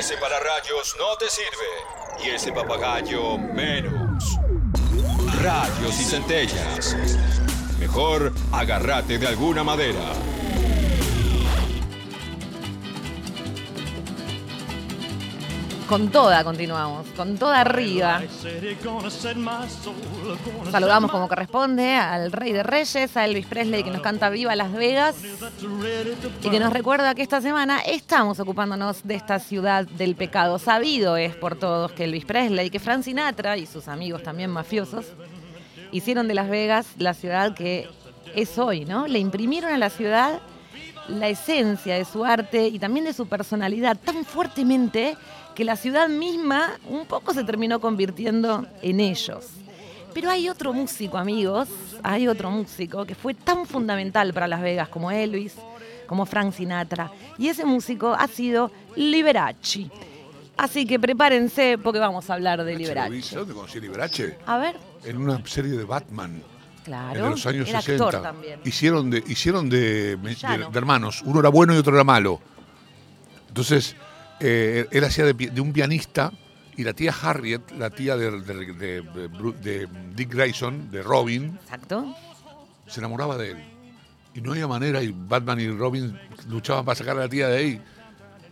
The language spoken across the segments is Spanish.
Ese pararrayos no te sirve. Y ese papagayo menos. Rayos y centellas. Mejor agárrate de alguna madera. Con toda continuamos, con toda arriba. Saludamos como corresponde al Rey de Reyes, a Elvis Presley, que nos canta Viva Las Vegas y que nos recuerda que esta semana estamos ocupándonos de esta ciudad del pecado. Sabido es por todos que Elvis Presley, que Frank Sinatra y sus amigos también mafiosos hicieron de Las Vegas la ciudad que es hoy, ¿no? Le imprimieron a la ciudad la esencia de su arte y también de su personalidad tan fuertemente que la ciudad misma un poco se terminó convirtiendo en ellos. Pero hay otro músico, amigos, hay otro músico que fue tan fundamental para Las Vegas como Elvis, como Frank Sinatra, y ese músico ha sido Liberace. Así que prepárense porque vamos a hablar de Liberace. ¿Dónde conocí Liberace? A ver. En una serie de Batman. Claro, de los años 60. Era actor también. Hicieron de hermanos. Uno era bueno y otro era malo. Entonces, él hacía de un pianista y la tía Harriet, la tía de Dick Grayson, de Robin. Exacto. Se enamoraba de él. Y no había manera, y Batman y Robin luchaban para sacar a la tía de ahí.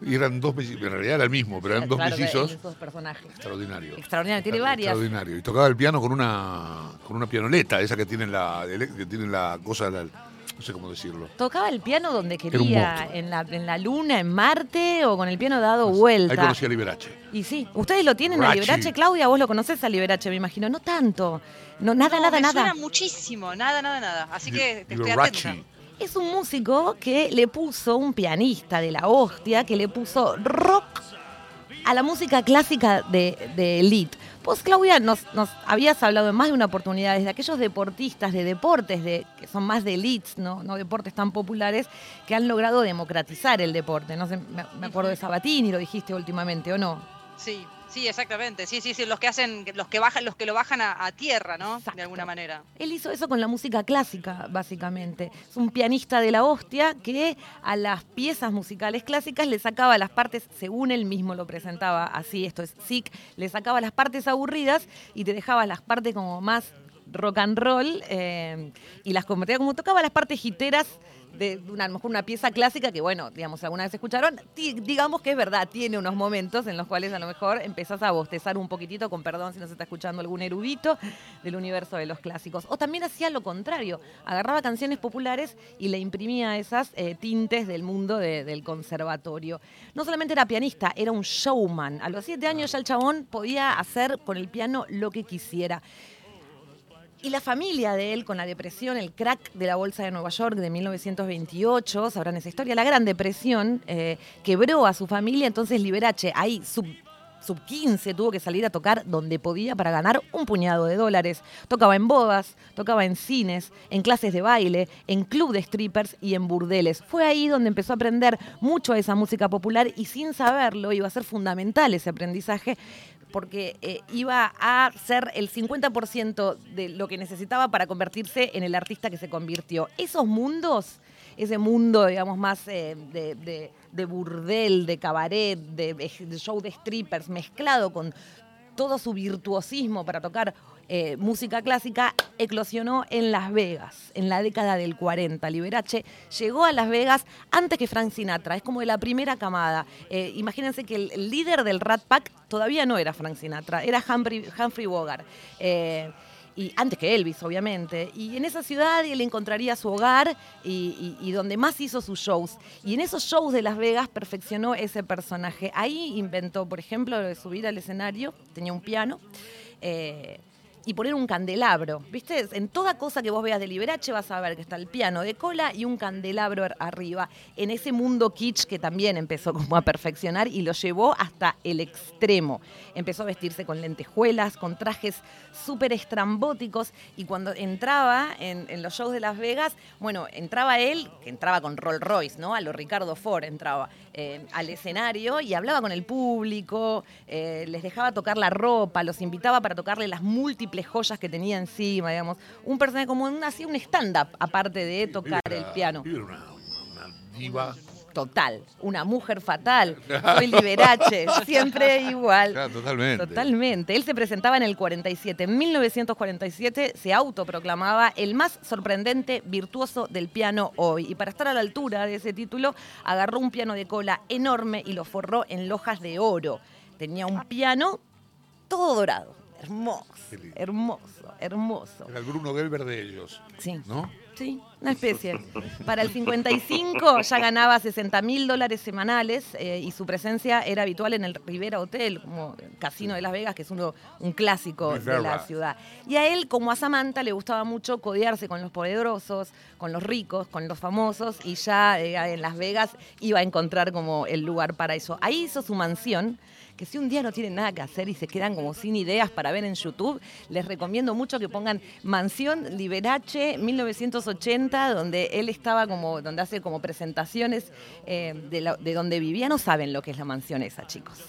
Y eran dos mellizos, en realidad era el mismo, pero eran dos mellizos. Esos personajes. Extraordinario, tiene varias. Extraordinario. Y tocaba el piano con una pianoleta, esa que tiene la cosa, no sé cómo decirlo. Tocaba el piano donde quería, en la luna, en Marte, o con el piano dado vuelta. Ahí conocí a Liberace. Y sí, ustedes lo tienen a Liberace. Claudia, vos lo conocés a Liberace, me imagino. No tanto. No, nada. Me suena muchísimo, nada. Así que te estoy atenta. Es un músico que le puso, un pianista de la hostia, que le puso rock a la música clásica de elite. Vos, Claudia, nos habías hablado en más de una oportunidad de aquellos deportistas de deportes que son más de elites, no deportes tan populares, que han logrado democratizar el deporte. No sé, me acuerdo de Sabatini, lo dijiste últimamente, ¿o no? Sí, exactamente. Sí, los que lo bajan a tierra, ¿no? Exacto. De alguna manera. Él hizo eso con la música clásica, básicamente. Es un pianista de la hostia que a las piezas musicales clásicas le sacaba las partes, según él mismo lo presentaba así, esto es sick, le sacaba las partes aburridas y te dejaba las partes como más rock and roll y las convertía, como tocaba las partes jiteras de a lo mejor una pieza clásica que, bueno, digamos, alguna vez escucharon, digamos que es verdad, tiene unos momentos en los cuales a lo mejor empezás a bostezar un poquitito, con perdón si nos está escuchando algún erudito del universo de los clásicos. O también hacía lo contrario, agarraba canciones populares y le imprimía esas tintes del mundo del conservatorio. No solamente era pianista, era un showman. A los 7 años ya el chabón podía hacer con el piano lo que quisiera. Y la familia de él, con la depresión, el crack de la Bolsa de Nueva York de 1928, sabrán esa historia, la Gran Depresión, quebró a su familia. Entonces Liberace, ahí sub-15, tuvo que salir a tocar donde podía para ganar un puñado de dólares. Tocaba en bodas, tocaba en cines, en clases de baile, en club de strippers y en burdeles. Fue ahí donde empezó a aprender mucho de esa música popular y, sin saberlo, iba a ser fundamental ese aprendizaje, porque iba a ser el 50% de lo que necesitaba para convertirse en el artista que se convirtió. Esos mundos, ese mundo, digamos, más de burdel, de cabaret, de show de strippers, mezclado con todo su virtuosismo para tocar música clásica, eclosionó en Las Vegas, en la década del 40. Liberace llegó a Las Vegas antes que Frank Sinatra, es como de la primera camada. Imagínense que el líder del Rat Pack todavía no era Frank Sinatra, era Humphrey Bogart. Y antes que Elvis, obviamente. Y en esa ciudad él encontraría su hogar y donde más hizo sus shows. Y en esos shows de Las Vegas perfeccionó ese personaje. Ahí inventó, por ejemplo, lo de subir al escenario, tenía un piano, y poner un candelabro, ¿viste? En toda cosa que vos veas de Liberace vas a ver que está el piano de cola y un candelabro arriba. En ese mundo kitsch que también empezó como a perfeccionar y lo llevó hasta el extremo. Empezó a vestirse con lentejuelas, con trajes súper estrambóticos, y cuando entraba en los shows de Las Vegas, bueno, entraba él, que entraba con Rolls Royce, ¿no? A lo Ricardo Fort entraba al escenario y hablaba con el público, les dejaba tocar la ropa, los invitaba para tocarle las múltiples joyas que tenía encima, digamos. Un personaje como hacía un stand-up, aparte de tocar el piano. Era una diva total, una mujer fatal, soy Liberace, siempre igual. Claro, totalmente. Totalmente. Él se presentaba en el 47. En 1947 se autoproclamaba el más sorprendente virtuoso del piano hoy. Y para estar a la altura de ese título, agarró un piano de cola enorme y lo forró en lojas de oro. Tenía un piano todo dorado. Hermoso, hermoso, hermoso. Era el Bruno Gelber de ellos, sí. ¿No? Sí, una especie. Para el 55 ya ganaba $60,000 semanales y su presencia era habitual en el Rivera Hotel, como casino de Las Vegas, que es un clásico Rivera de la ciudad. Y a él, como a Samantha, le gustaba mucho codearse con los poderosos, con los ricos, con los famosos, y ya en Las Vegas iba a encontrar como el lugar para eso. Ahí hizo su mansión, que si un día no tienen nada que hacer y se quedan como sin ideas para ver en YouTube, les recomiendo mucho que pongan Mansión Liberace 1980, donde él estaba como, donde hace como presentaciones de donde vivía. No saben lo que es la mansión esa, chicos.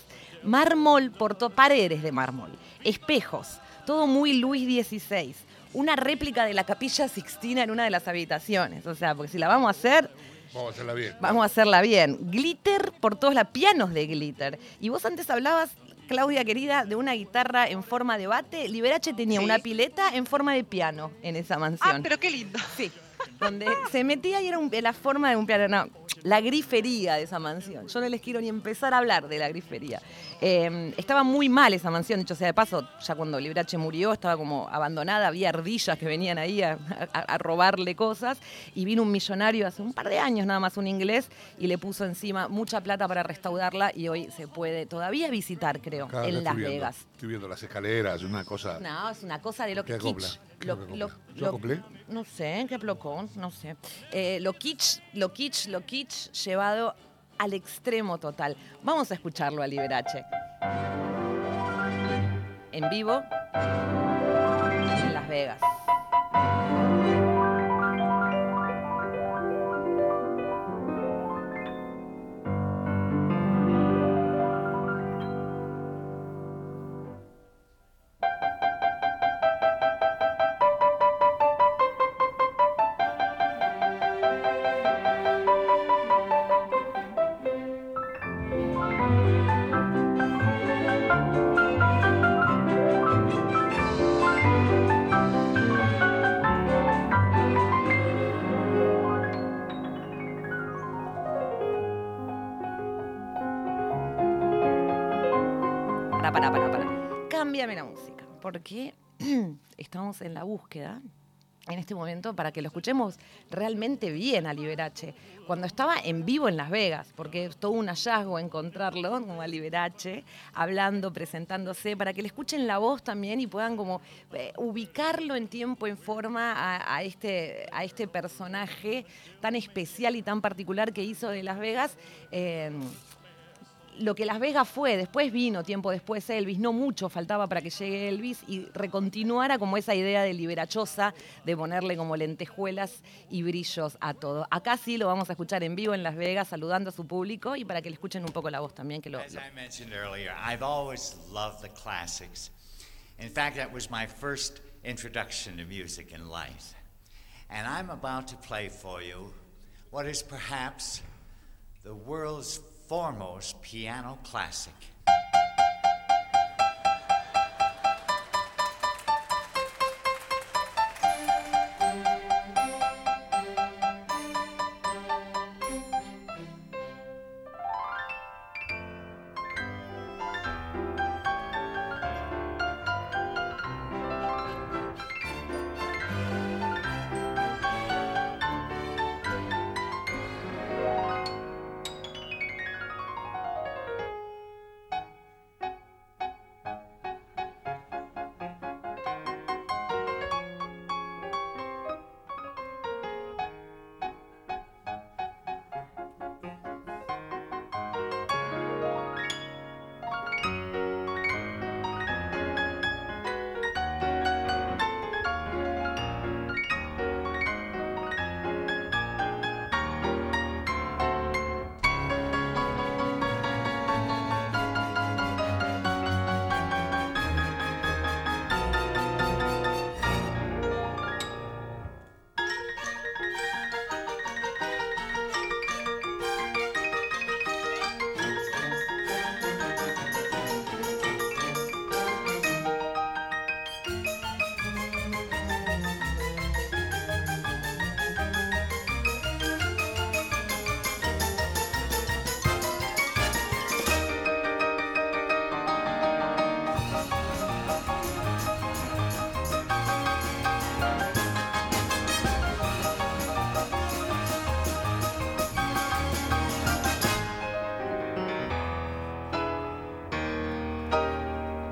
Mármol, paredes de mármol, espejos, todo muy Luis XVI. Una réplica de la Capilla Sixtina en una de las habitaciones. O sea, porque si la vamos a hacer... Vamos a hacerla bien. Vamos a hacerla bien. Glitter por todos lados, pianos de glitter. Y vos antes hablabas, Claudia querida, de una guitarra en forma de bate. Liberace tenía una pileta en forma de piano en esa mansión. Ah, pero qué lindo. Sí, donde se metía y era la forma de un piano. No, la grifería de esa mansión. Yo no les quiero ni empezar a hablar de la grifería. Estaba muy mal esa mansión. De hecho, sea de paso, ya cuando Liberace murió estaba como abandonada, había ardillas que venían ahí a robarle cosas, y vino un millonario hace un par de años nada más, un inglés, y le puso encima mucha plata para restaurarla, y hoy se puede todavía visitar, creo, claro, en Las Vegas. Estoy viendo las escaleras, una cosa... No, es una cosa de lo que kitsch. ¿Lo acoplé? No sé, ¿qué plocón? No sé. Lo kitsch llevado al extremo total. Vamos a escucharlo a Liberace. En vivo, en Las Vegas. Cámbiame la música, porque estamos en la búsqueda en este momento para que lo escuchemos realmente bien a Liberace. Cuando estaba en vivo en Las Vegas, porque es todo un hallazgo encontrarlo como a Liberace, hablando, presentándose, para que le escuchen la voz también y puedan como ubicarlo en tiempo, en forma, a este personaje tan especial y tan particular que hizo de Las Vegas. Lo que Las Vegas fue, después vino, tiempo después Elvis, no mucho faltaba para que llegue Elvis y recontinuara como esa idea de liberachosa, de ponerle como lentejuelas y brillos a todo. Acá sí lo vamos a escuchar en vivo en Las Vegas, saludando a su público y para que le escuchen un poco la voz también. Que lo... As I mentioned earlier, I've always loved the classics. In fact, that was my first introduction to music in life. And I'm about to play for you what is perhaps the world's foremost piano classic.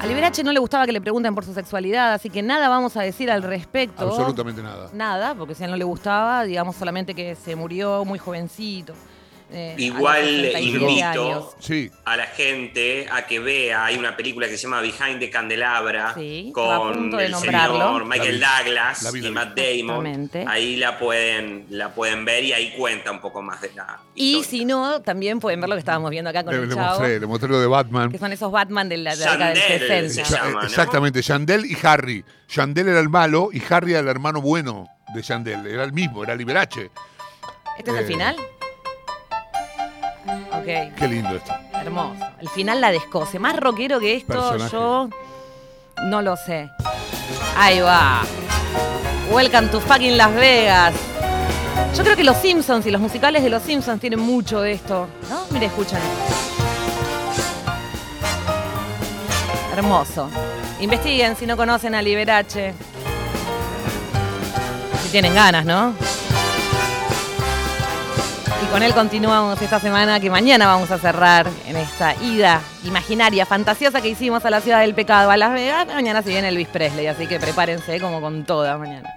A Liberace no le gustaba que le pregunten por su sexualidad, así que nada vamos a decir al respecto. Absolutamente nada. Nada, porque si a él no le gustaba, digamos solamente que se murió muy jovencito. Igual invito a la gente a que vea, hay una película que se llama Behind the Candelabra, sí, con el señor Michael Douglas y Matt Damon. Ahí la pueden ver y ahí cuenta un poco más de la historia. Y si no, también pueden ver lo que estábamos viendo acá con el chavo. Le mostré lo de Batman. Que son esos Batman de la década del 60. Se llama, ¿no? Exactamente, Yandel y Harry. Yandel era el malo y Harry era el hermano bueno de Yandel. Era el mismo, era Liberace. ¿Este es el final? Okay. Qué lindo esto. Hermoso. El final la descoce. Más rockero que esto, Yo no lo sé. Ahí va. Welcome to fucking Las Vegas. Yo creo que los Simpsons y los musicales de los Simpsons tienen mucho de esto, ¿no? Mire, escuchen. Hermoso. Investiguen si no conocen a Liberace. Si tienen ganas, ¿no? Y con él continuamos esta semana, que mañana vamos a cerrar en esta ida imaginaria, fantasiosa que hicimos a la ciudad del pecado, a Las Vegas. Mañana se viene Elvis Presley, así que prepárense como con toda mañana.